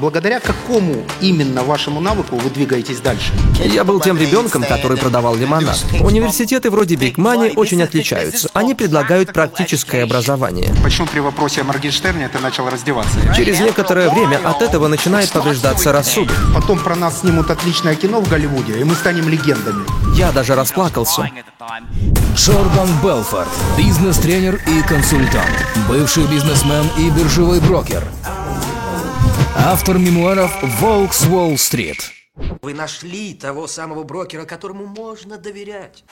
Благодаря какому именно вашему навыку вы двигаетесь дальше? Я был тем ребенком, который продавал лимонад. Университеты вроде Big Money очень отличаются. Они предлагают практическое образование. Почему при вопросе о Моргенштерне ты начал раздеваться? Через некоторое время от этого начинает повреждаться рассудок. Потом про нас снимут отличное кино в Голливуде, и мы станем легендами. Я даже расплакался. Джордан Белфорт, бизнес-тренер и консультант, бывший бизнесмен и биржевой брокер. Автор мемуаров «Волк с Уолл-стрит». Вы нашли того самого брокера, которому можно доверять.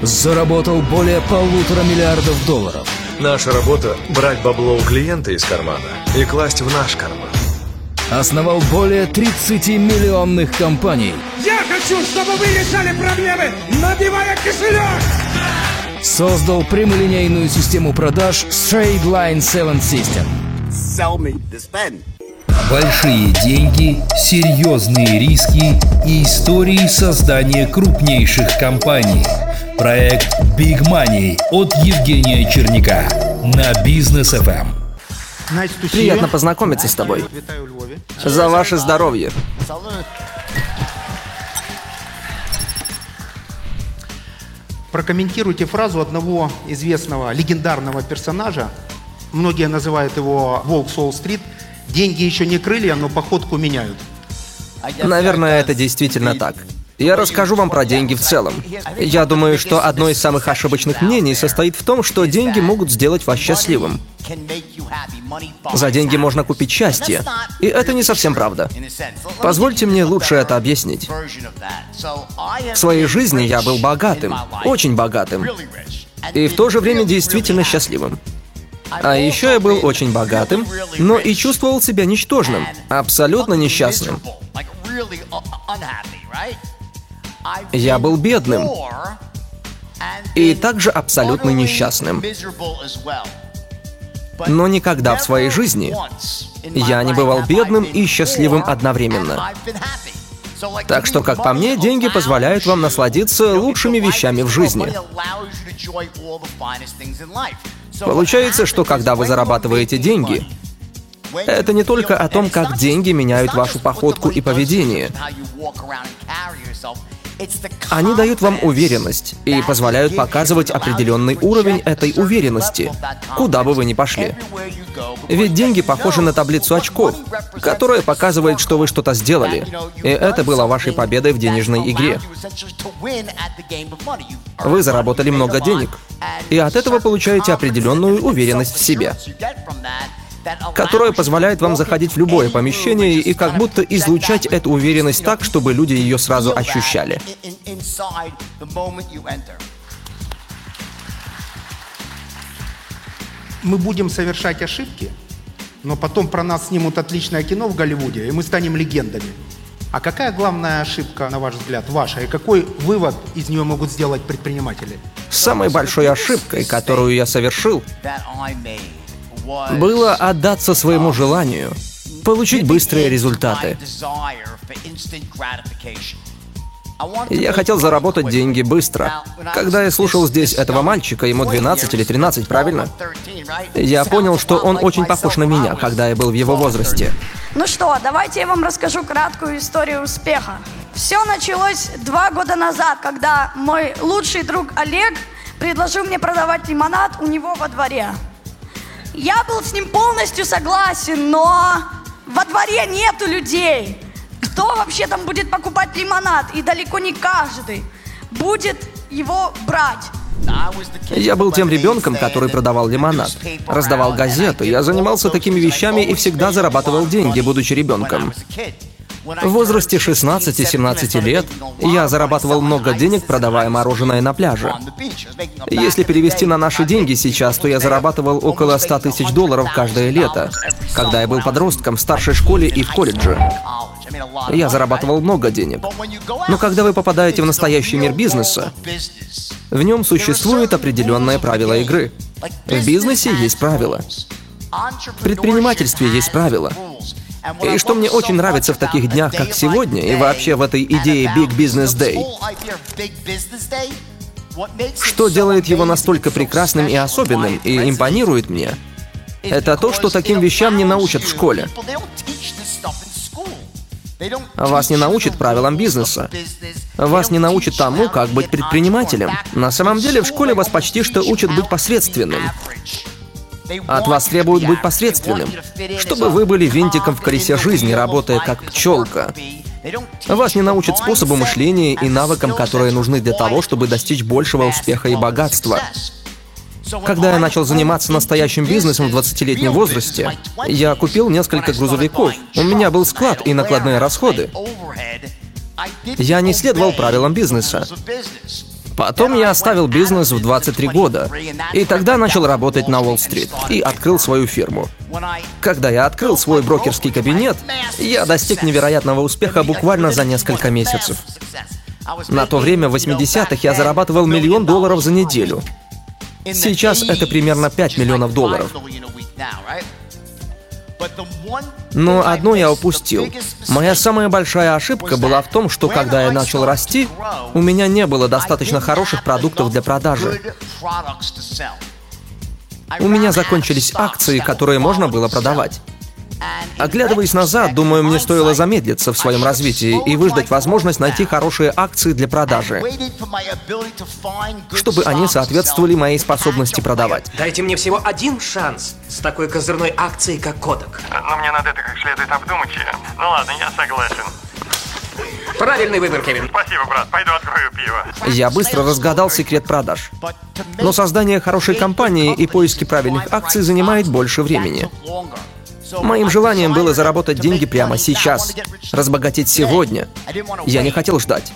Заработал более 1,5 миллиарда долларов. Наша работа – брать бабло у клиента из кармана и класть в наш карман. Основал более 30-миллионных компаний. Я хочу, чтобы вы решали проблемы, набивая кошелек! Создал прямолинейную систему продаж Straight Line 7 System. Большие деньги, серьезные риски и истории создания крупнейших компаний. Проект Big Money от Евгения Черняка на Business FM. Приятно познакомиться с тобой. За ваше здоровье. Прокомментируйте фразу одного известного легендарного персонажа. Многие называют его «Волк с Уолл-стрит». Деньги еще не крылья, но походку меняют. Наверное, это действительно так. Я расскажу вам про деньги в целом. Я думаю, что одно из самых ошибочных мнений состоит в том, что деньги могут сделать вас счастливым. За деньги можно купить счастье. И это не совсем правда. Позвольте мне лучше это объяснить. В своей жизни я был богатым, очень богатым. И в то же время действительно счастливым. А еще я был очень богатым, но и чувствовал себя ничтожным, абсолютно несчастным. Я был бедным и также абсолютно несчастным. Но никогда в своей жизни я не бывал бедным и счастливым одновременно. Так что, как по мне, деньги позволяют вам насладиться лучшими вещами в жизни. Получается, что когда вы зарабатываете деньги, это не только о том, как деньги меняют вашу походку и поведение. Они дают вам уверенность и позволяют показывать определенный уровень этой уверенности, куда бы вы ни пошли. Ведь деньги похожи на таблицу очков, которая показывает, что вы что-то сделали, и это было вашей победой в денежной игре. Вы заработали много денег, и от этого получаете определенную уверенность в себе, которая позволяет вам заходить в любое помещение и как будто излучать эту уверенность так, чтобы люди ее сразу ощущали. Мы будем совершать ошибки, но потом про нас снимут отличное кино в Голливуде, и мы станем легендами. А какая главная ошибка, на ваш взгляд, ваша, и какой вывод из нее могут сделать предприниматели? Самой большой ошибкой, которую я совершил, было отдаться своему желанию получить быстрые результаты. Я хотел заработать деньги быстро. Когда я слушал здесь этого мальчика, ему 12 или 13, правильно? Я понял, что он очень похож на меня, когда я был в его возрасте. Ну что, давайте я вам расскажу краткую историю успеха. Все началось 2 года назад, когда мой лучший друг Олег предложил мне продавать лимонад у него во дворе. Я был с ним полностью согласен, но во дворе нету людей. Кто вообще там будет покупать лимонад? И далеко не каждый будет его брать. Я был тем ребенком, который продавал лимонад, раздавал газеты. Я занимался такими вещами и всегда зарабатывал деньги, будучи ребенком. В возрасте 16-17 лет я зарабатывал много денег, продавая мороженое на пляже. Если перевести на наши деньги сейчас, то я зарабатывал около 100 тысяч долларов каждое лето, когда я был подростком в старшей школе и в колледже. Я зарабатывал много денег. Но когда вы попадаете в настоящий мир бизнеса, в нем существуют определенные правила игры. В бизнесе есть правила. В предпринимательстве есть правила. И что мне очень нравится в таких днях, как сегодня, и вообще в этой идее Big Business Day, что делает его настолько прекрасным и особенным, и импонирует мне, Это то, что таким вещам не научат в школе. Вас не научат правилам бизнеса. Вас не научат тому, как быть предпринимателем. На самом деле в школе вас почти что учат быть посредственным. От вас требуют быть посредственным, чтобы вы были винтиком в колесе жизни, работая как пчелка. Вас не научат способу мышления и навыкам, которые нужны для того, чтобы достичь большего успеха и богатства. Когда я начал заниматься настоящим бизнесом в 20-летнем возрасте, я купил несколько грузовиков. У меня был склад и накладные расходы. Я не следовал правилам бизнеса. Потом я оставил бизнес в 23 года, и тогда начал работать на Уолл-стрит и открыл свою фирму. Когда я открыл свой брокерский кабинет, я достиг невероятного успеха буквально за несколько месяцев. На то время, в 80-х, я зарабатывал $1 миллион за неделю. Сейчас это примерно $5 миллионов. Но одно я упустил. Моя самая большая ошибка была в том, что когда я начал расти, у меня не было достаточно хороших продуктов для продажи. У меня закончились акции, которые можно было продавать. Оглядываясь назад, думаю, мне стоило замедлиться в своем развитии и выждать возможность найти хорошие акции для продажи, чтобы они соответствовали моей способности продавать. Дайте мне всего один шанс с такой козырной акцией, как Kodak. Но мне надо это как следует обдумать. Ну ладно, я согласен. Правильный выбор, Кевин. Спасибо, брат. Пойду открою пиво. Я быстро разгадал секрет продаж. Но создание хорошей компании и поиски правильных акций занимает больше времени. Моим желанием было заработать деньги прямо сейчас, разбогатеть сегодня. Я не хотел ждать.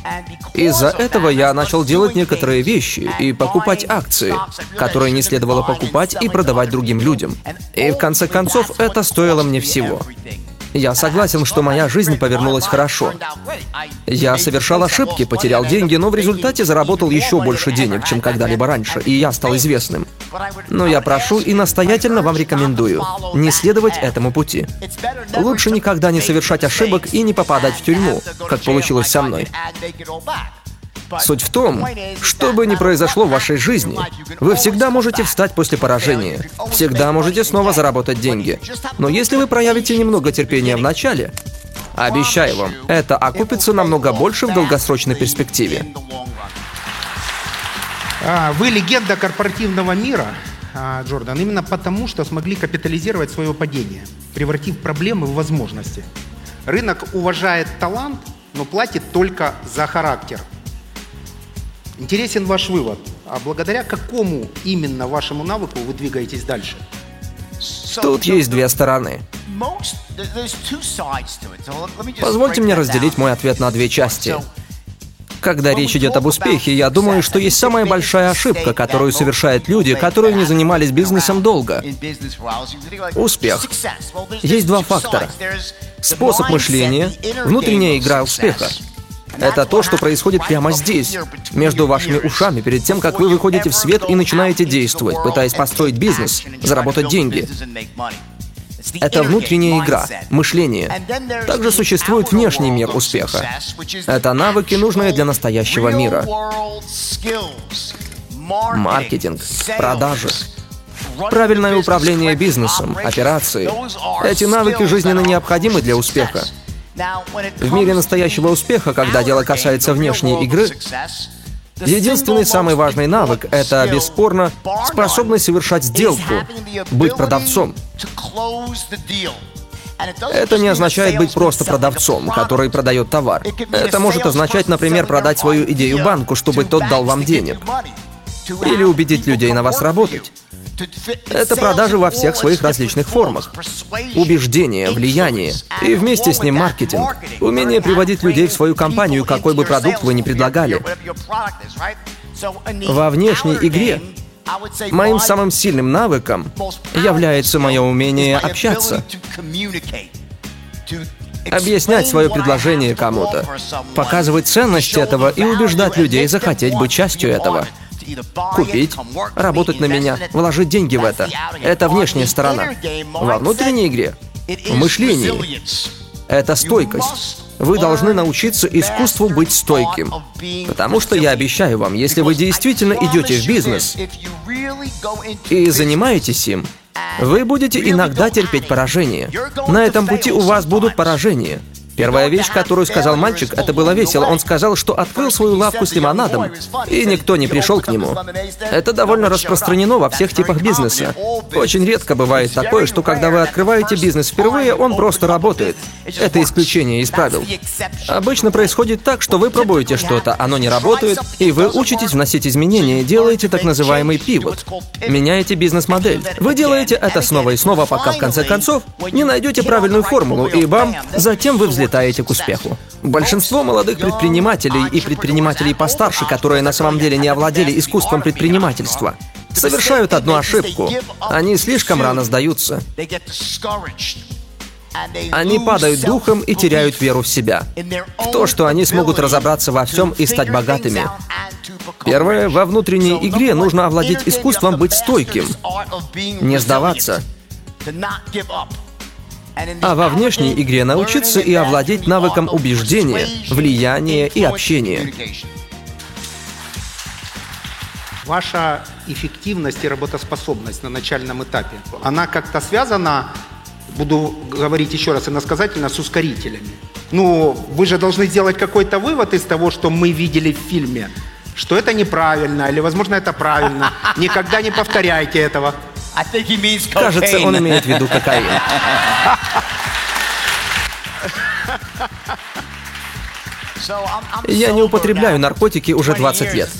Из-за этого я начал делать некоторые вещи и покупать акции, которые не следовало покупать, и продавать другим людям. И в конце концов, это стоило мне всего. Я согласен, что моя жизнь повернулась хорошо. Я совершал ошибки, потерял деньги, но в результате заработал еще больше денег, чем когда-либо раньше, и я стал известным. Но я прошу и настоятельно вам рекомендую не следовать этому пути. Лучше никогда не совершать ошибок и не попадать в тюрьму, как получилось со мной. Суть в том, что бы ни произошло в вашей жизни, вы всегда можете встать после поражения, всегда можете снова заработать деньги. Но если вы проявите немного терпения в начале, обещаю вам, это окупится намного больше в долгосрочной перспективе. Вы легенда корпоративного мира, Джордан, именно потому, что смогли капитализировать свое падение, превратив проблемы в возможности. Рынок уважает талант, но платит только за характер. Интересен ваш вывод. А благодаря какому именно вашему навыку вы двигаетесь дальше? Тут есть две стороны. Позвольте мне разделить мой ответ на две части. Когда речь идет об успехе, я думаю, что есть самая большая ошибка, которую совершают люди, которые не занимались бизнесом долго. Успех. Есть два фактора. Способ мышления, внутренняя игра успеха. Это то, что происходит прямо здесь, между вашими ушами, перед тем, как вы выходите в свет и начинаете действовать, пытаясь построить бизнес, заработать деньги. Это внутренняя игра, мышление. Также существует внешний мир успеха. Это навыки, нужные для настоящего мира. Маркетинг, продажи, правильное управление бизнесом, операции. Эти навыки жизненно необходимы для успеха. В мире настоящего успеха, когда дело касается внешней игры, единственный самый важный навык — это, бесспорно, способность совершать сделку, быть продавцом. Это не означает быть просто продавцом, который продает товар. Это может означать, например, продать свою идею банку, чтобы тот дал вам денег. Или убедить людей на вас работать. Это продажи во всех своих различных формах. Убеждение, влияние и вместе с ним маркетинг. Умение приводить людей в свою компанию, какой бы продукт вы ни предлагали. Во внешней игре моим самым сильным навыком является мое умение общаться. Объяснять свое предложение кому-то. Показывать ценность этого и убеждать людей захотеть быть частью этого. Купить, работать на меня, вложить деньги в это. Это внешняя сторона. Во внутренней игре, в мышлении, это стойкость. Вы должны научиться искусству быть стойким. Потому что я обещаю вам, если вы действительно идете в бизнес и занимаетесь им, Вы будете иногда терпеть поражение. На этом пути у вас будут поражения. Первая вещь, которую сказал мальчик, это было весело. Он сказал, что открыл свою лавку с лимонадом, и никто не пришел к нему. Это довольно распространено во всех типах бизнеса. Очень редко бывает такое, что когда вы открываете бизнес впервые, он просто работает. Это исключение из правил. Обычно происходит так, что вы пробуете что-то, оно не работает, и вы учитесь вносить изменения, делаете так называемый пивот. Меняете бизнес-модель. Вы делаете это снова и снова, пока в конце концов не найдете правильную формулу, и бам, затем вы взлетаете к успеху. Большинство молодых предпринимателей и предпринимателей постарше, которые на самом деле не овладели искусством предпринимательства, совершают одну ошибку. Они слишком рано сдаются. Они падают духом и теряют веру в себя, в то, что они смогут разобраться во всем и стать богатыми. Первое, во внутренней игре нужно овладеть искусством быть стойким, не сдаваться. А во внешней игре научиться и овладеть навыком убеждения, влияния и общения. Ваша эффективность и работоспособность на начальном этапе, она как-то связана, буду говорить еще раз иносказательно, с ускорителями. Ну, вы же должны сделать какой-то вывод из того, что мы видели в фильме, что это неправильно или, возможно, это правильно. Никогда не повторяйте этого. Кажется, он имеет в виду кокаин. Я не употребляю наркотики уже 20 лет.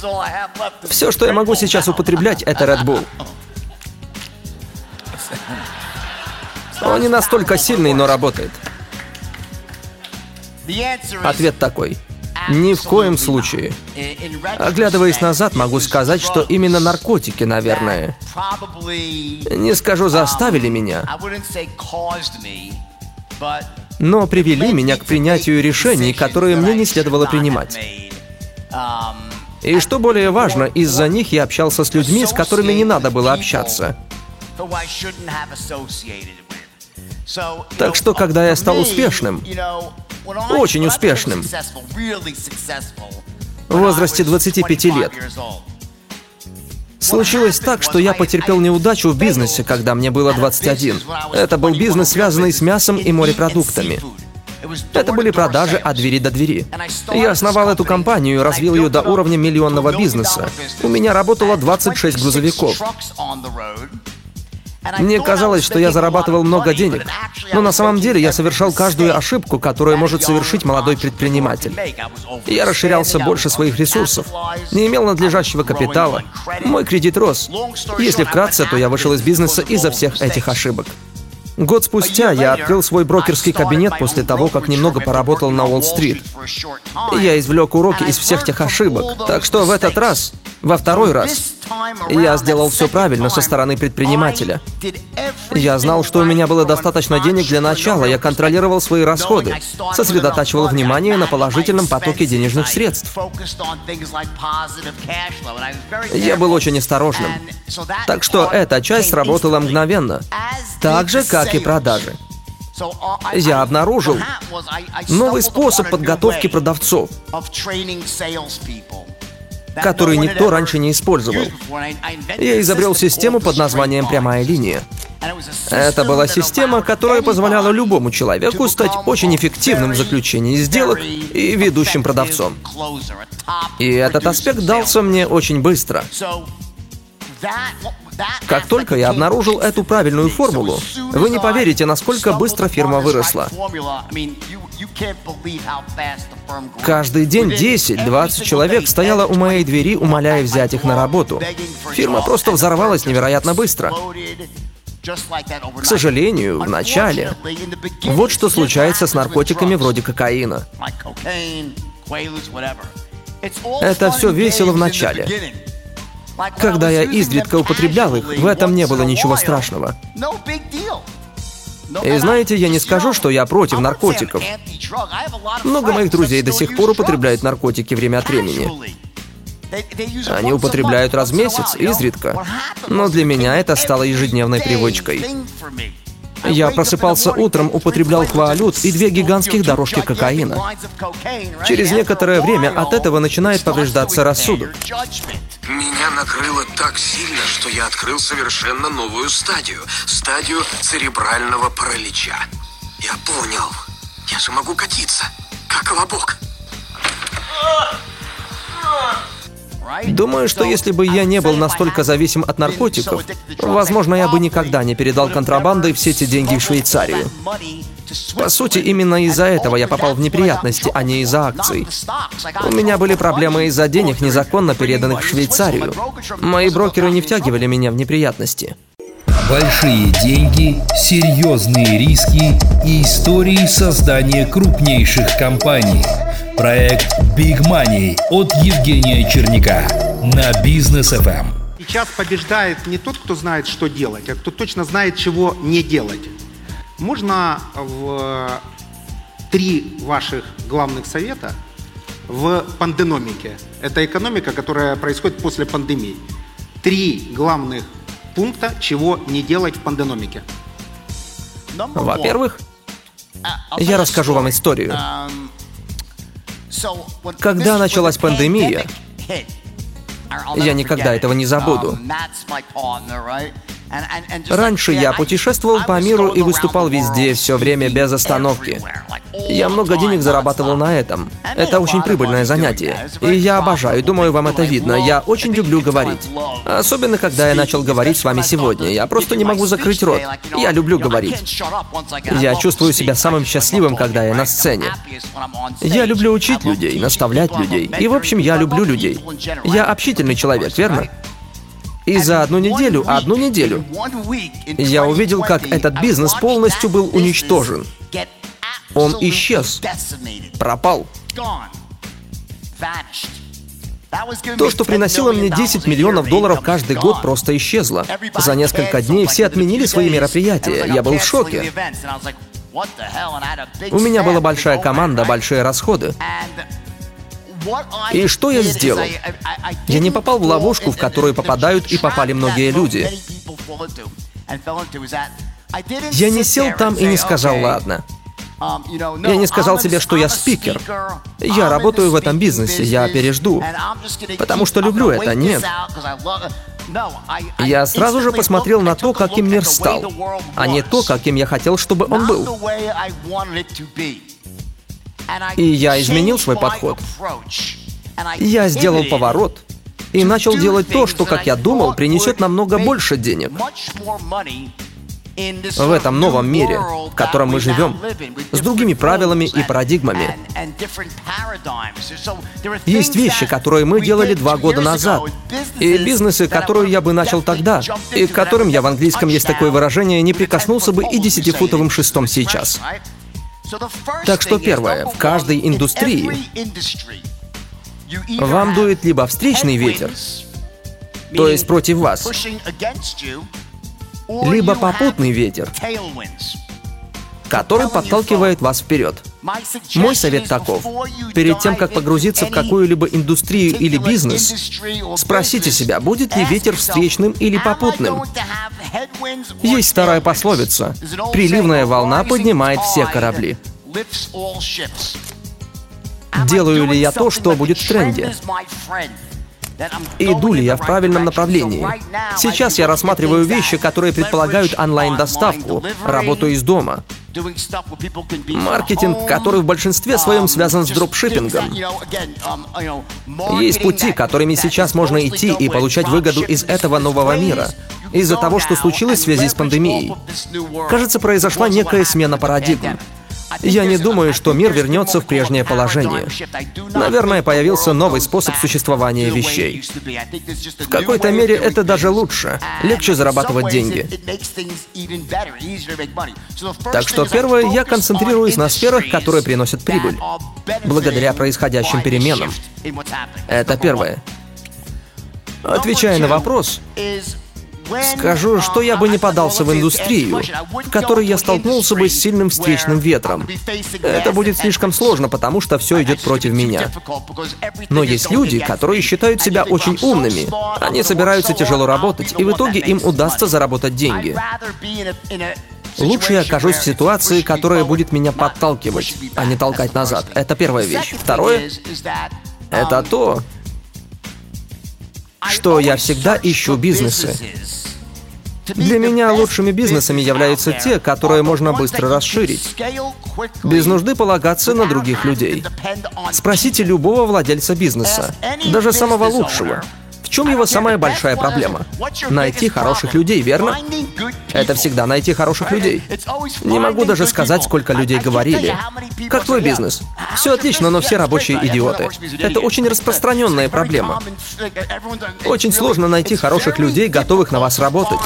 Все, что я могу сейчас употреблять, это Red Bull. Он не настолько сильный, но работает. Ответ такой. Ни в коем случае. Оглядываясь назад, могу сказать, что именно наркотики, наверное, не скажу, заставили меня, но привели меня к принятию решений, которые мне не следовало принимать. И что более важно, из-за них я общался с людьми, с которыми не надо было общаться. Так что, когда я стал успешным, очень успешным, в возрасте 25 лет, случилось так, что я потерпел неудачу в бизнесе, когда мне было 21. Это был бизнес, связанный с мясом и морепродуктами. Это были продажи от двери до двери. Я основал эту компанию и развил ее до уровня миллионного бизнеса. У меня работало 26 грузовиков. Мне казалось, что я зарабатывал много денег, но на самом деле я совершал каждую ошибку, которую может совершить молодой предприниматель. Я расширялся больше своих ресурсов, не имел надлежащего капитала, мой кредит рос. Если вкратце, то я вышел из бизнеса из-за всех этих ошибок. Год спустя я открыл свой брокерский кабинет после того, как немного поработал на Уолл-стрит. Я извлек уроки из всех тех ошибок, так что в этот раз, во второй раз, я сделал все правильно со стороны предпринимателя. Я знал, что у меня было достаточно денег для начала, я контролировал свои расходы, сосредотачивал внимание на положительном потоке денежных средств. Я был очень осторожным. Так что эта часть сработала мгновенно, так же, как и продажи. Я обнаружил новый способ подготовки продавцов, который никто раньше не использовал. Я изобрел систему под названием «Прямая линия». Это была система, которая позволяла любому человеку стать очень эффективным в заключении сделок и ведущим продавцом. И этот аспект дался мне очень быстро. Как только я обнаружил эту правильную формулу, вы не поверите, насколько быстро фирма выросла. Каждый день 10-20 человек стояло у моей двери, умоляя взять их на работу. Фирма просто взорвалась невероятно быстро. К сожалению, в начале. Вот что случается с наркотиками вроде кокаина. Это все весело в начале. Когда я изредка употреблял их, в этом не было ничего страшного. И знаете, я не скажу, что я против наркотиков. Много моих друзей до сих пор употребляют наркотики время от времени. Они употребляют раз в месяц, изредка. Но для меня это стало ежедневной привычкой. Я просыпался утром, употреблял хвалют и 2 гигантских дорожки кокаина. Через некоторое время от этого начинает повреждаться рассудок. Меня накрыло так сильно, что я открыл совершенно новую стадию. Стадию церебрального паралича. Я понял. Я же могу катиться, как колобок. Думаю, что если бы я не был настолько зависим от наркотиков, возможно, я бы никогда не передал контрабандой все эти деньги в Швейцарию. По сути, именно из-за этого я попал в неприятности, а не из-за акций. У меня были проблемы из-за денег, незаконно переданных в Швейцарию. Мои брокеры не втягивали меня в неприятности. Большие деньги, серьезные риски и истории создания крупнейших компаний. Проект Big Money от Евгения Черняка на Business FM. Сейчас побеждает не тот, кто знает, что делать, а кто точно знает, чего не делать. Можно в 3 ваших главных совета в панденомике. Это экономика, которая происходит после пандемии. 3 главных пункта, чего не делать в панденомике. Во-первых, я расскажу вам историю. Когда началась пандемия, я никогда этого не забуду. Раньше я путешествовал по миру и выступал везде, все время, без остановки. Я много денег зарабатывал на этом. Это очень прибыльное занятие. И я обожаю, думаю, вам это видно. Я очень люблю говорить. Особенно, когда я начал говорить с вами сегодня. Я просто не могу закрыть рот. Я люблю говорить. Я чувствую себя самым счастливым, когда я на сцене. Я люблю учить людей, наставлять людей. И, в общем, я люблю людей. Я общительный человек, верно? И за одну неделю, я увидел, как этот бизнес полностью был уничтожен. Он исчез, пропал. То, что приносило мне $10 миллионов каждый год, просто исчезло. За несколько дней все отменили свои мероприятия. Я был в шоке. У меня была большая команда, большие расходы. И что я сделал? Я не попал в ловушку, в которую попадают и попали многие люди. Я не сел там и не сказал «ладно». Я не сказал себе, что я спикер. Я работаю в этом бизнесе, я пережду. Потому что люблю это, нет. Я сразу же посмотрел на то, каким мир стал, а не то, каким я хотел, чтобы он был. И я изменил свой подход. Я сделал поворот и начал делать то, что, как я думал, принесет намного больше денег в этом новом мире, в котором мы живем, с другими правилами и парадигмами. Есть вещи, которые мы делали 2 года назад, и бизнесы, которые я бы начал тогда, и к которым я в английском есть такое выражение, не прикоснулся бы и 10-футовым шестом сейчас. Так что первое, в каждой индустрии вам дует либо встречный ветер, то есть против вас, либо попутный ветер, который подталкивает вас вперед. Мой совет таков. Перед тем, как погрузиться в какую-либо индустрию или бизнес, спросите себя, будет ли ветер встречным или попутным. Есть старая пословица: «Приливная волна поднимает все корабли». Делаю ли я то, что будет в тренде? Иду ли я в правильном направлении? Сейчас я рассматриваю вещи, которые предполагают онлайн-доставку, работу из дома, маркетинг, который в большинстве своем связан с дропшиппингом. Есть пути, которыми сейчас можно идти и получать выгоду из этого нового мира, из-за того, что случилось в связи с пандемией. Кажется, произошла некая смена парадигм. Я не думаю, что мир вернется в прежнее положение. Наверное, появился новый способ существования вещей. В какой-то мере это даже лучше. Легче зарабатывать деньги. Так что первое, я концентрируюсь на сферах, которые приносят прибыль, благодаря происходящим переменам. Это первое. Отвечая на вопрос, скажу, что я бы не подался в индустрию, в которой я столкнулся бы с сильным встречным ветром. Это будет слишком сложно, потому что все идет против меня. Но есть люди, которые считают себя очень умными. Они собираются тяжело работать, и в итоге им удастся заработать деньги. лучше я окажусь в ситуации, которая будет меня подталкивать, а не толкать назад. Это первая вещь. Второе — это то, что я всегда ищу бизнесы. Для меня лучшими бизнесами являются те, которые можно быстро расширить, без нужды полагаться на других людей. Спросите любого владельца бизнеса, даже самого лучшего. В чем его самая большая проблема? Найти хороших людей, верно? Это всегда найти хороших людей. Не могу даже сказать, сколько людей говорили. Как твой бизнес? Все отлично, но все рабочие идиоты. Это очень распространенная проблема. Очень сложно найти хороших людей, готовых на вас работать.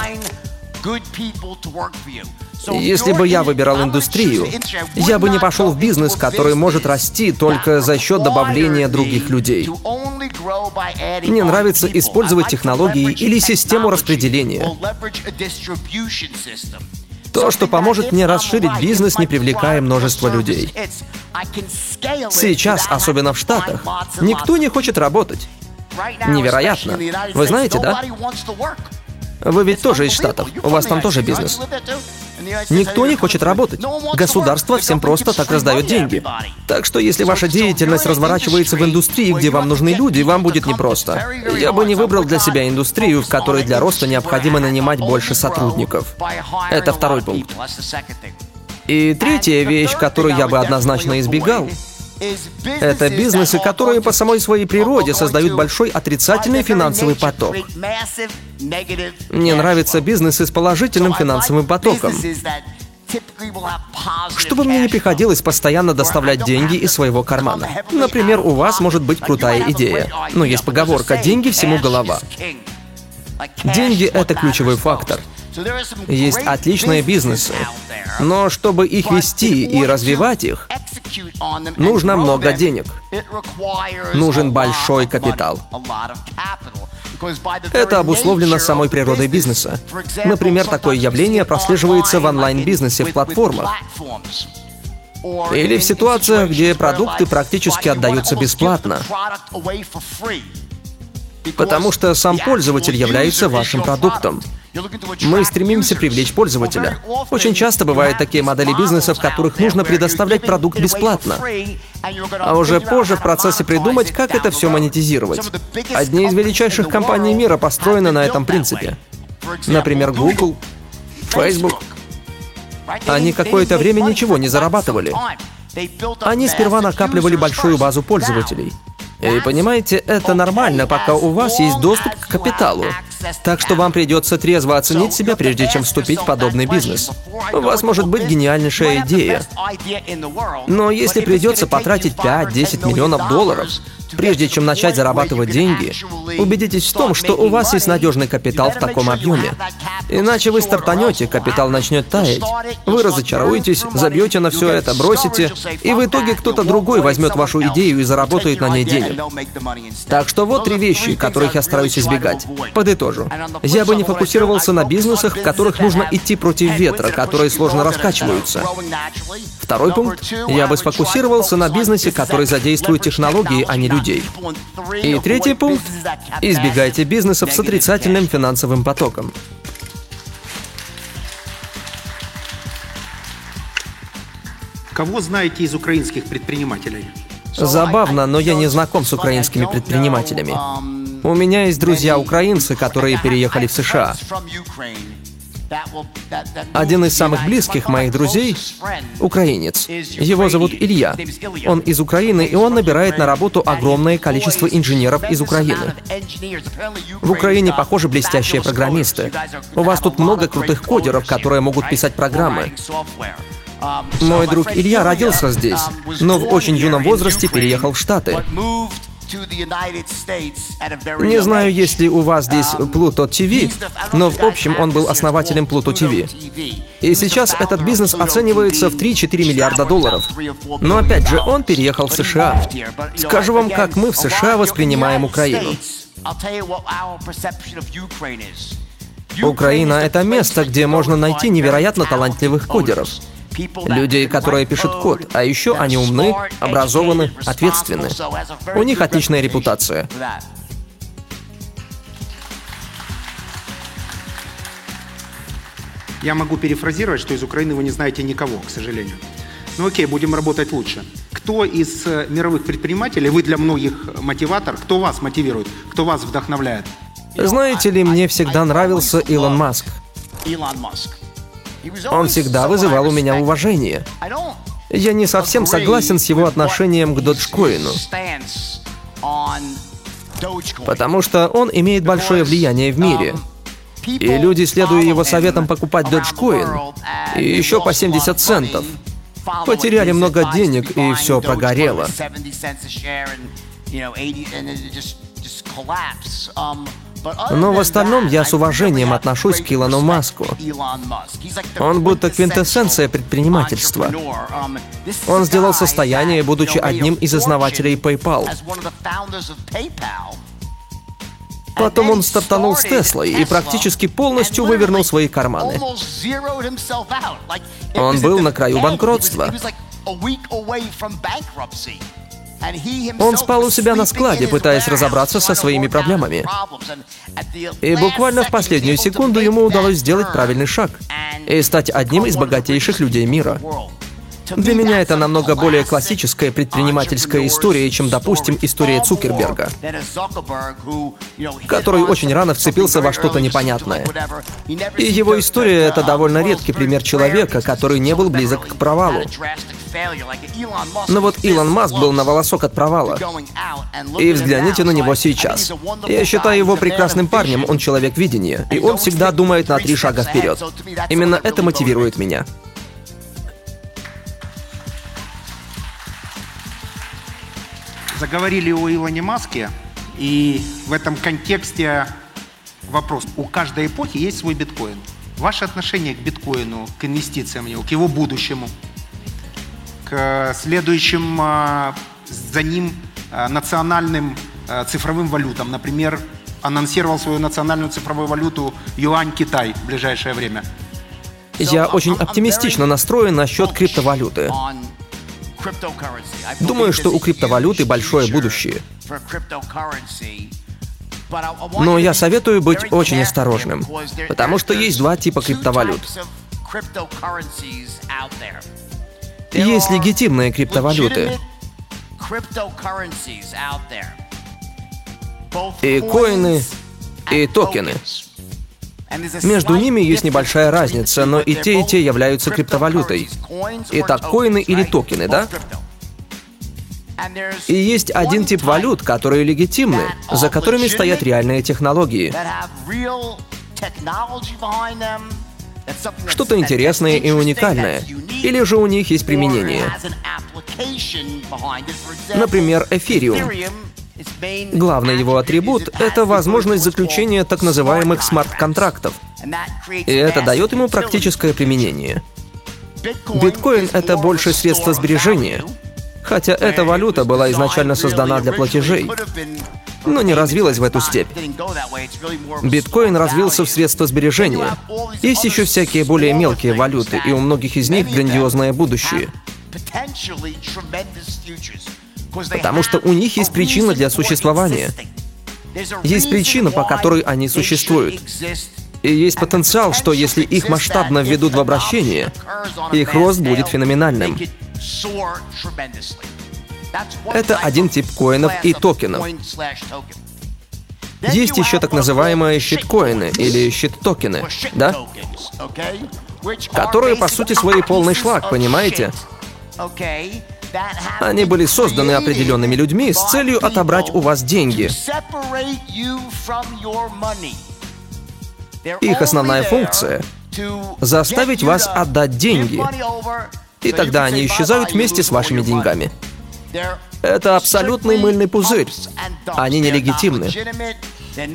Если бы я выбирал индустрию, я бы не пошел в бизнес, который может расти только за счет добавления других людей. Мне нравится использовать технологии или систему распределения. То, что поможет мне расширить бизнес, не привлекая множество людей. Сейчас, особенно в Штатах, никто не хочет работать. Невероятно. Вы знаете, да? Вы ведь тоже из Штатов. У вас там тоже бизнес. Никто не хочет работать. Государство всем просто так раздает деньги. Так что если ваша деятельность разворачивается в индустрии, где вам нужны люди, вам будет непросто. Я бы не выбрал для себя индустрию, в которой для роста необходимо нанимать больше сотрудников. Это второй пункт. И третья вещь, которую я бы однозначно избегал, это бизнесы, которые по самой своей природе создают большой отрицательный финансовый поток. Мне нравятся бизнесы с положительным финансовым потоком, чтобы мне не приходилось постоянно доставлять деньги из своего кармана. Например, у вас может быть крутая идея, но есть поговорка «деньги всему голова». Деньги — это ключевой фактор. Есть отличные бизнесы, но чтобы их вести и развивать их, нужно много денег. Нужен большой капитал. Это обусловлено самой природой бизнеса. Например, такое явление прослеживается в онлайн-бизнесе, в платформах. Или в ситуациях, где продукты практически отдаются бесплатно. Потому что сам пользователь является вашим продуктом. Мы стремимся привлечь пользователя. Очень часто бывают такие модели бизнеса, в которых нужно предоставлять продукт бесплатно, а уже позже в процессе придумать, как это все монетизировать. Одни из величайших компаний мира построены на этом принципе. Например, Google, Facebook. Они какое-то время ничего не зарабатывали. Они сперва накапливали большую базу пользователей. И понимаете, это нормально, пока у вас есть доступ к капиталу. Так что вам придется трезво оценить себя, прежде чем вступить в подобный бизнес. У вас может быть гениальнейшая идея. Но если придется потратить 5-10 миллионов долларов, прежде чем начать зарабатывать деньги, убедитесь в том, что у вас есть надежный капитал в таком объеме. Иначе вы стартанете, капитал начнет таять. Вы разочаруетесь, забьете на все это, бросите, и в итоге кто-то другой возьмет вашу идею и заработает на ней денег. Так что вот три вещи, которых я стараюсь избегать. Подытожу. Я бы не фокусировался на бизнесах, в которых нужно идти против ветра, которые сложно раскачиваются. Второй пункт. Я бы сфокусировался на бизнесе, который задействует технологии, а не людей. И третий пункт – избегайте бизнесов с отрицательным финансовым потоком. Кого знаете из украинских предпринимателей? Забавно, но я не знаком с украинскими предпринимателями. У меня есть друзья-украинцы, которые переехали в США. Один из самых близких моих друзей — украинец. Его зовут Илья. Он из Украины, и он набирает на работу огромное количество инженеров из Украины. В Украине, похоже, блестящие программисты. У вас тут много крутых кодеров, которые могут писать программы. Мой друг Илья родился здесь, но в очень юном возрасте переехал в Штаты. Не знаю, есть ли у вас здесь Pluto TV, но в общем он был основателем Pluto TV. И сейчас этот бизнес оценивается в 3-4 миллиарда долларов. Но опять же, он переехал в США. Скажу вам, как мы в США воспринимаем Украину. Украина — это место, где можно найти невероятно талантливых кодеров. Людей, которые пишут код, а еще они умны, образованы, ответственны. У них отличная репутация. Я могу перефразировать, что из Украины вы не знаете никого, к сожалению. Ну окей, будем работать лучше. Кто из мировых предпринимателей, вы для многих мотиватор, кто вас мотивирует, кто вас вдохновляет? Знаете ли, мне всегда нравился Илон Маск. Он всегда вызывал у меня уважение. Я не совсем согласен с его отношением к доджкоину, потому что он имеет большое влияние в мире. И люди, следуя его советам покупать Dogecoin, и еще по 70 центов, потеряли много денег, и все прогорело. Но в остальном я с уважением отношусь к Илону Маску. Он будто квинтэссенция предпринимательства. Он сделал состояние, будучи одним из основателей PayPal. Потом он стартанул с Теслой и практически полностью вывернул свои карманы. Он был на краю банкротства. Он спал у себя на складе, пытаясь разобраться со своими проблемами. И буквально в последнюю секунду ему удалось сделать правильный шаг и стать одним из богатейших людей мира. Для меня это намного более классическая предпринимательская история, чем, допустим, история Цукерберга, который очень рано вцепился во что-то непонятное. И его история — это довольно редкий пример человека, который не был близок к провалу. Но вот Илон Маск был на волосок от провала. И взгляните на него сейчас. Я считаю его прекрасным парнем, он человек видения, и он всегда думает на 3 шага вперед. Именно это мотивирует меня. Заговорили о Илоне Маске, и в этом контексте вопрос. У каждой эпохи есть свой биткоин. Ваше отношение к биткоину, к инвестициям в него, к его будущему, к следующим за ним национальным цифровым валютам. Например, анонсировал свою национальную цифровую валюту юань Китай в ближайшее время. Я очень оптимистично настроен насчет криптовалюты. Думаю, что у криптовалюты большое будущее. Но я советую быть очень осторожным, потому что есть 2 типа криптовалют. Есть легитимные криптовалюты. И коины, и токены. Между ними есть небольшая разница, но и те являются криптовалютой. Итак, коины или токены, да? И есть 1 тип валют, которые легитимны, за которыми стоят реальные технологии. Что-то интересное и уникальное. Или же у них есть применение. Например, Ethereum. Главный его атрибут — это возможность заключения так называемых смарт-контрактов. И это дает ему практическое применение. Биткоин — это больше средство сбережения, хотя эта валюта была изначально создана для платежей, но не развилась в эту степь. Биткоин развился в средство сбережения. Есть еще всякие более мелкие валюты, и у многих из них грандиозное будущее. Потому что у них есть причина для существования. Есть причина, по которой они существуют. И есть потенциал, что если их масштабно введут в обращение, их рост будет феноменальным. Это 1 тип коинов и токенов. Есть еще так называемые щиткоины или щиттокены, да? Которые, по сути, своей полный шлак, понимаете? Они были созданы определенными людьми с целью отобрать у вас деньги. Их основная функция — заставить вас отдать деньги, и тогда они исчезают вместе с вашими деньгами. Это абсолютный мыльный пузырь. Они нелегитимны.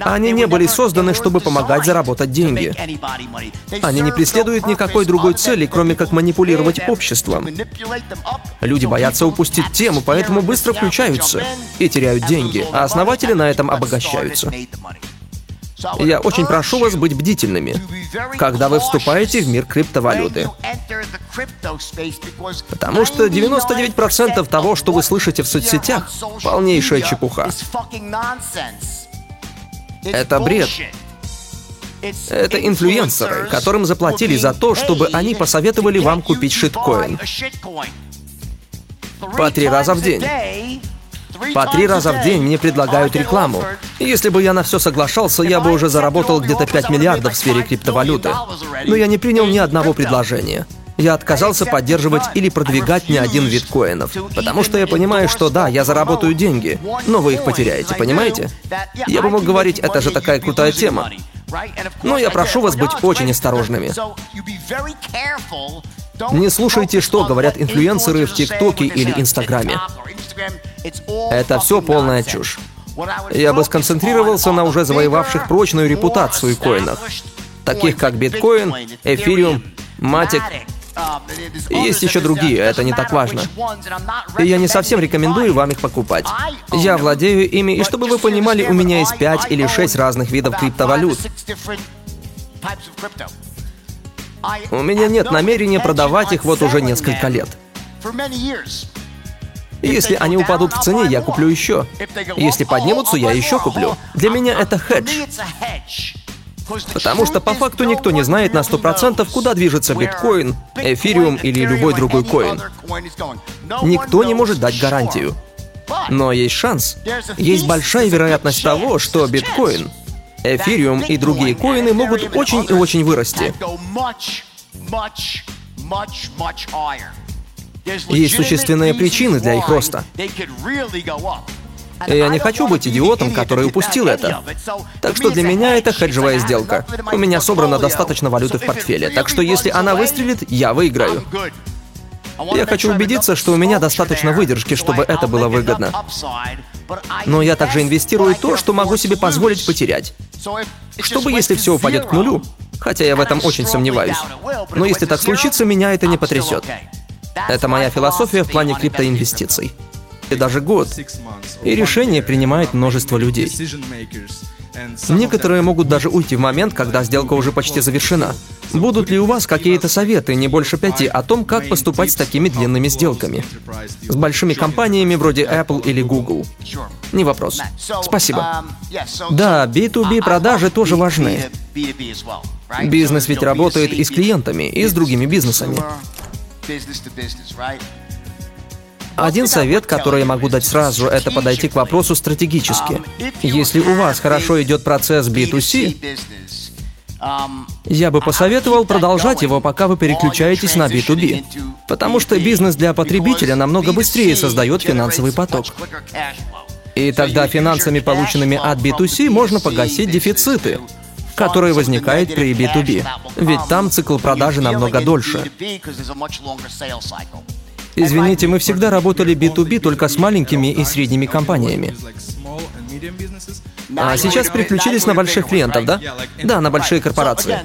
Они не были созданы, чтобы помогать заработать деньги. Они не преследуют никакой другой цели, кроме как манипулировать обществом. Люди боятся упустить тему, поэтому быстро включаются и теряют деньги, а основатели на этом обогащаются. Я очень прошу вас быть бдительными, когда вы вступаете в мир криптовалюты. Потому что 99% того, что вы слышите в соцсетях, полнейшая чепуха. Это бред. Это инфлюенсеры, которым заплатили за то, чтобы они посоветовали вам купить шиткоин. По 3 раза в день. По 3 раза в день мне предлагают рекламу. Если бы я на все соглашался, я бы уже заработал где-то 5 миллиардов в сфере криптовалюты. Но я не принял ни одного предложения. Я отказался поддерживать или продвигать ни один вид коинов, потому что я понимаю, что да, я заработаю деньги, но вы их потеряете, понимаете? Я бы мог говорить, это же такая крутая тема. Но я прошу вас быть очень осторожными. Не слушайте, что говорят инфлюенсеры в ТикТоке или Инстаграме. Это все полная чушь. Я бы сконцентрировался на уже завоевавших прочную репутацию коинах, таких как биткоин, эфириум, матик. Есть еще другие, это не так важно. И я не совсем рекомендую вам их покупать. Я владею ими, и чтобы вы понимали, у меня есть 5 или 6 разных видов криптовалют. У меня нет намерения продавать их вот уже несколько лет. Если они упадут в цене, я куплю еще. Если поднимутся, я еще куплю. Для меня это хедж. Потому что по факту никто не знает на 100%, куда движется биткоин, эфириум или любой другой коин. Никто не может дать гарантию. Но есть шанс. Есть большая вероятность того, что биткоин, эфириум и другие коины могут очень и очень вырасти. Есть существенные причины для их роста. И я не хочу быть идиотом, который упустил это. Так что для меня это хеджевая сделка. У меня собрано достаточно валюты в портфеле, так что если она выстрелит, я выиграю. Я хочу убедиться, что у меня достаточно выдержки, чтобы это было выгодно. Но я также инвестирую то, что могу себе позволить потерять. Чтобы если все упадет к нулю, хотя я в этом очень сомневаюсь, но если так случится, меня это не потрясет. Это моя философия в плане криптоинвестиций. И даже год. И решение принимает множество людей. Некоторые могут даже уйти в момент, когда сделка уже почти завершена. Будут ли у вас какие-то советы, не больше 5, о том, как поступать с такими длинными сделками? С большими компаниями вроде Apple или Google? Не вопрос. Спасибо. Да, B2B продажи тоже важны. Бизнес ведь работает и с клиентами, и с другими бизнесами. Один совет, который я могу дать сразу же, это подойти к вопросу стратегически. Если у вас хорошо идет процесс B2C, я бы посоветовал продолжать его, пока вы переключаетесь на B2B, потому что бизнес для потребителя намного быстрее создает финансовый поток. И тогда финансами, полученными от B2C, можно погасить дефициты, которые возникают при B2B, ведь там цикл продажи намного дольше. Извините, мы всегда работали B2B только с маленькими и средними компаниями. А сейчас переключились на больших клиентов, да? Да, на большие корпорации.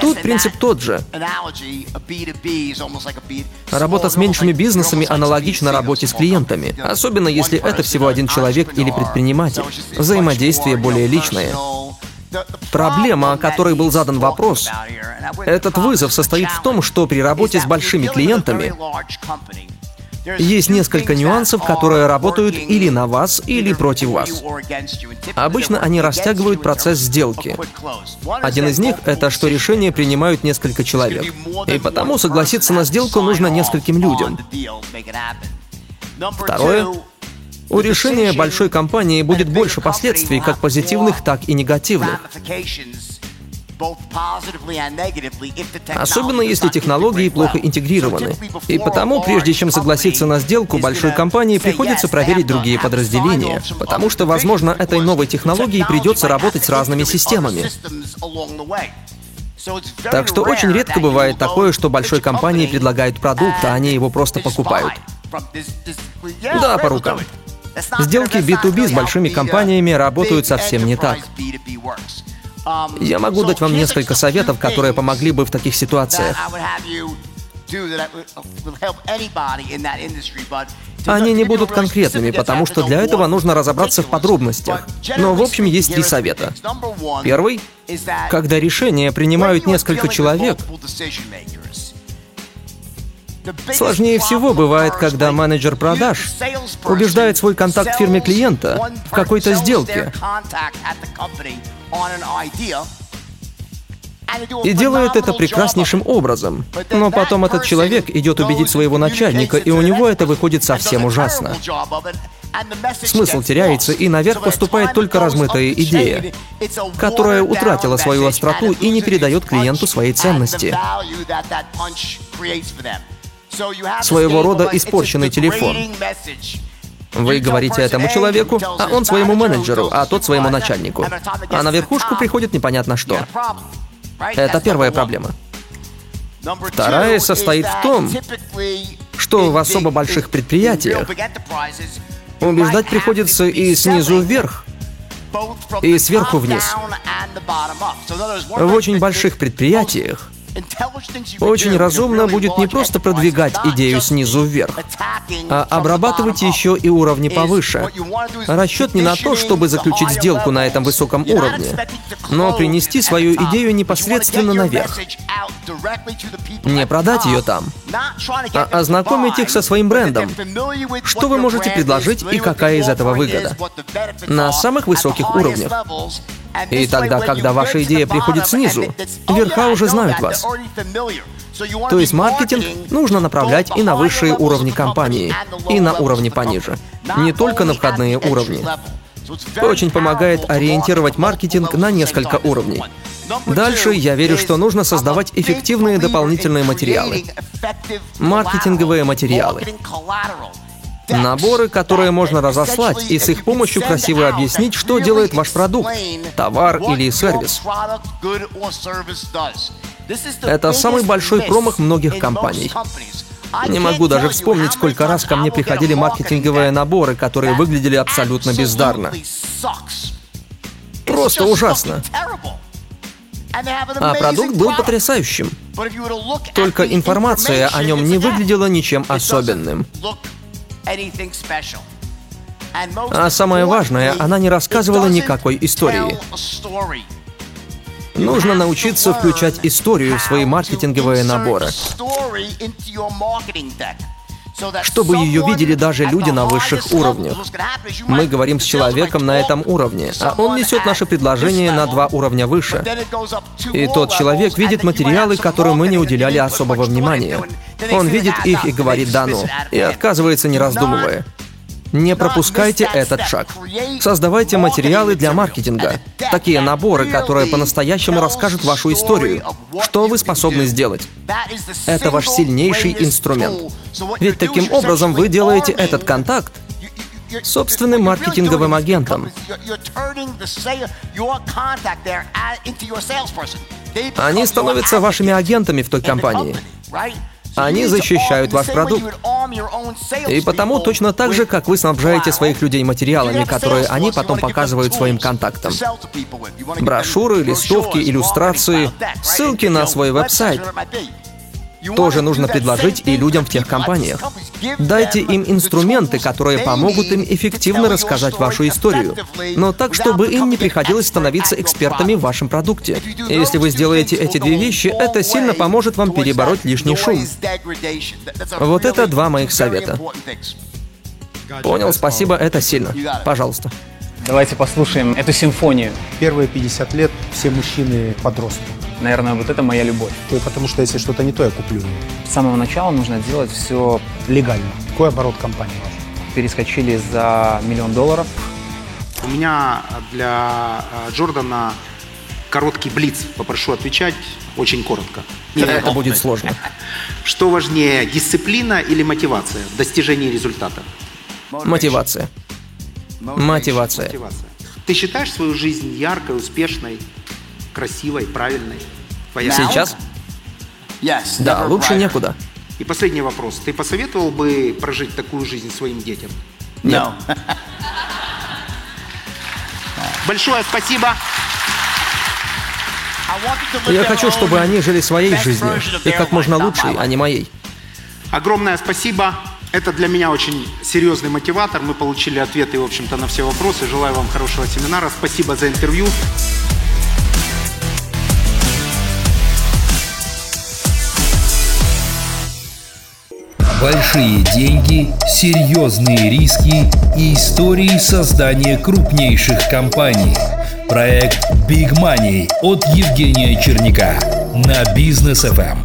Тут принцип тот же. Работа с меньшими бизнесами аналогична работе с клиентами, особенно если это всего один человек или предприниматель. Взаимодействие более личное. Проблема, о которой был задан вопрос, этот вызов состоит в том, что при работе с большими клиентами есть несколько нюансов, которые работают или на вас, или против вас. Обычно они растягивают процесс сделки. Один из них — это что решение принимают несколько человек, и потому согласиться на сделку нужно нескольким людям. Второе. У решения большой компании будет больше последствий, как позитивных, так и негативных. Особенно если технологии плохо интегрированы. И потому, прежде чем согласиться на сделку, большой компании приходится проверить другие подразделения, потому что, возможно, этой новой технологии придется работать с разными системами. Так что очень редко бывает такое, что большой компании предлагают продукт, а они его просто покупают. Да, по рукам. Сделки B2B с большими компаниями работают совсем не так. Я могу дать вам несколько советов, которые помогли бы в таких ситуациях. Они не будут конкретными, потому что для этого нужно разобраться в подробностях. Но в общем есть 3 совета. Первый — когда решения принимают несколько человек, сложнее всего бывает, когда менеджер продаж убеждает свой контакт в фирме клиента в какой-то сделке, И делает это прекраснейшим образом. Но потом этот человек идет убедить своего начальника, и у него это выходит совсем ужасно. Смысл теряется, и наверх поступает только размытая идея, которая утратила свою остроту и не передает клиенту своей ценности. Своего рода испорченный телефон. Вы говорите этому человеку, а он своему менеджеру, а тот своему начальнику. А на верхушку приходит непонятно что. Это первая проблема. Вторая состоит в том, что в особо больших предприятиях убеждать приходится и снизу вверх, и сверху вниз. В очень больших предприятиях очень разумно будет не просто продвигать идею снизу вверх, а обрабатывать еще и уровни повыше. Расчет не на то, чтобы заключить сделку на этом высоком уровне, но принести свою идею непосредственно наверх. Не продать ее там, а ознакомить их со своим брендом. Что вы можете предложить и какая из этого выгода? На самых высоких уровнях. И тогда, когда ваша идея приходит снизу, верха уже знают вас. То есть маркетинг нужно направлять и на высшие уровни компании, и на уровни пониже. Не только на входные уровни. Очень помогает ориентировать маркетинг на несколько уровней. Дальше я верю, что нужно создавать эффективные дополнительные материалы. Маркетинговые материалы. Наборы, которые можно разослать, и с их помощью красиво объяснить, что делает ваш продукт, товар или сервис. Это самый большой промах многих компаний. Не могу даже вспомнить, сколько раз ко мне приходили маркетинговые наборы, которые выглядели абсолютно бездарно. Просто ужасно. А продукт был потрясающим. Только информация о нем не выглядела ничем особенным. А самое важное, она не рассказывала никакой истории. Нужно научиться включать историю в свои маркетинговые наборы, чтобы ее видели даже люди на высших уровнях. Мы говорим с человеком на этом уровне, а он несет наше предложение на 2 уровня выше. И тот человек видит материалы, которым мы не уделяли особого внимания. Он видит их и говорит «да ну», и отказывается, не раздумывая. Не пропускайте этот шаг. Создавайте материалы для маркетинга. Такие наборы, которые по-настоящему расскажут вашу историю. Что вы способны сделать? Это ваш сильнейший инструмент. Ведь таким образом вы делаете этот контакт собственным маркетинговым агентом. Они становятся вашими агентами в той компании. Они защищают ваш продукт. И потому точно так же, как вы снабжаете своих людей материалами, которые они потом показывают своим контактам. Брошюры, листовки, иллюстрации, ссылки на свой веб-сайт. Тоже нужно предложить и людям в тех компаниях. Дайте им инструменты, которые помогут им эффективно рассказать вашу историю, но так, чтобы им не приходилось становиться экспертами в вашем продукте. И если вы сделаете эти 2 вещи, это сильно поможет вам перебороть лишний шум. Вот это 2 моих совета. Понял, спасибо, это сильно. Пожалуйста. Давайте послушаем эту симфонию. Первые 50 лет все мужчины подростки. Наверное, вот это моя любовь. Потому что если что-то не то, я куплю. С самого начала нужно делать все легально. Какой оборот компании? Перескочили за $1 миллион. У меня для Джордана короткий блиц. Попрошу отвечать очень коротко. Это будет сложно. Что важнее, дисциплина или мотивация в достижении результата? Мотивация. Мотивация. Ты считаешь свою жизнь яркой, успешной? Красивой, правильной. Сейчас? Да, лучше некуда. И последний вопрос. Ты посоветовал бы прожить такую жизнь своим детям? Нет. Большое спасибо. Я хочу, чтобы они жили своей жизнью, и как можно лучшей, а не моей. Огромное спасибо. Это для меня очень серьезный мотиватор. Мы получили ответы, в общем-то, на все вопросы. Желаю вам хорошего семинара. Спасибо за интервью. Большие деньги, серьезные риски и истории создания крупнейших компаний. Проект Big Money от Евгения Черняка на Business FM.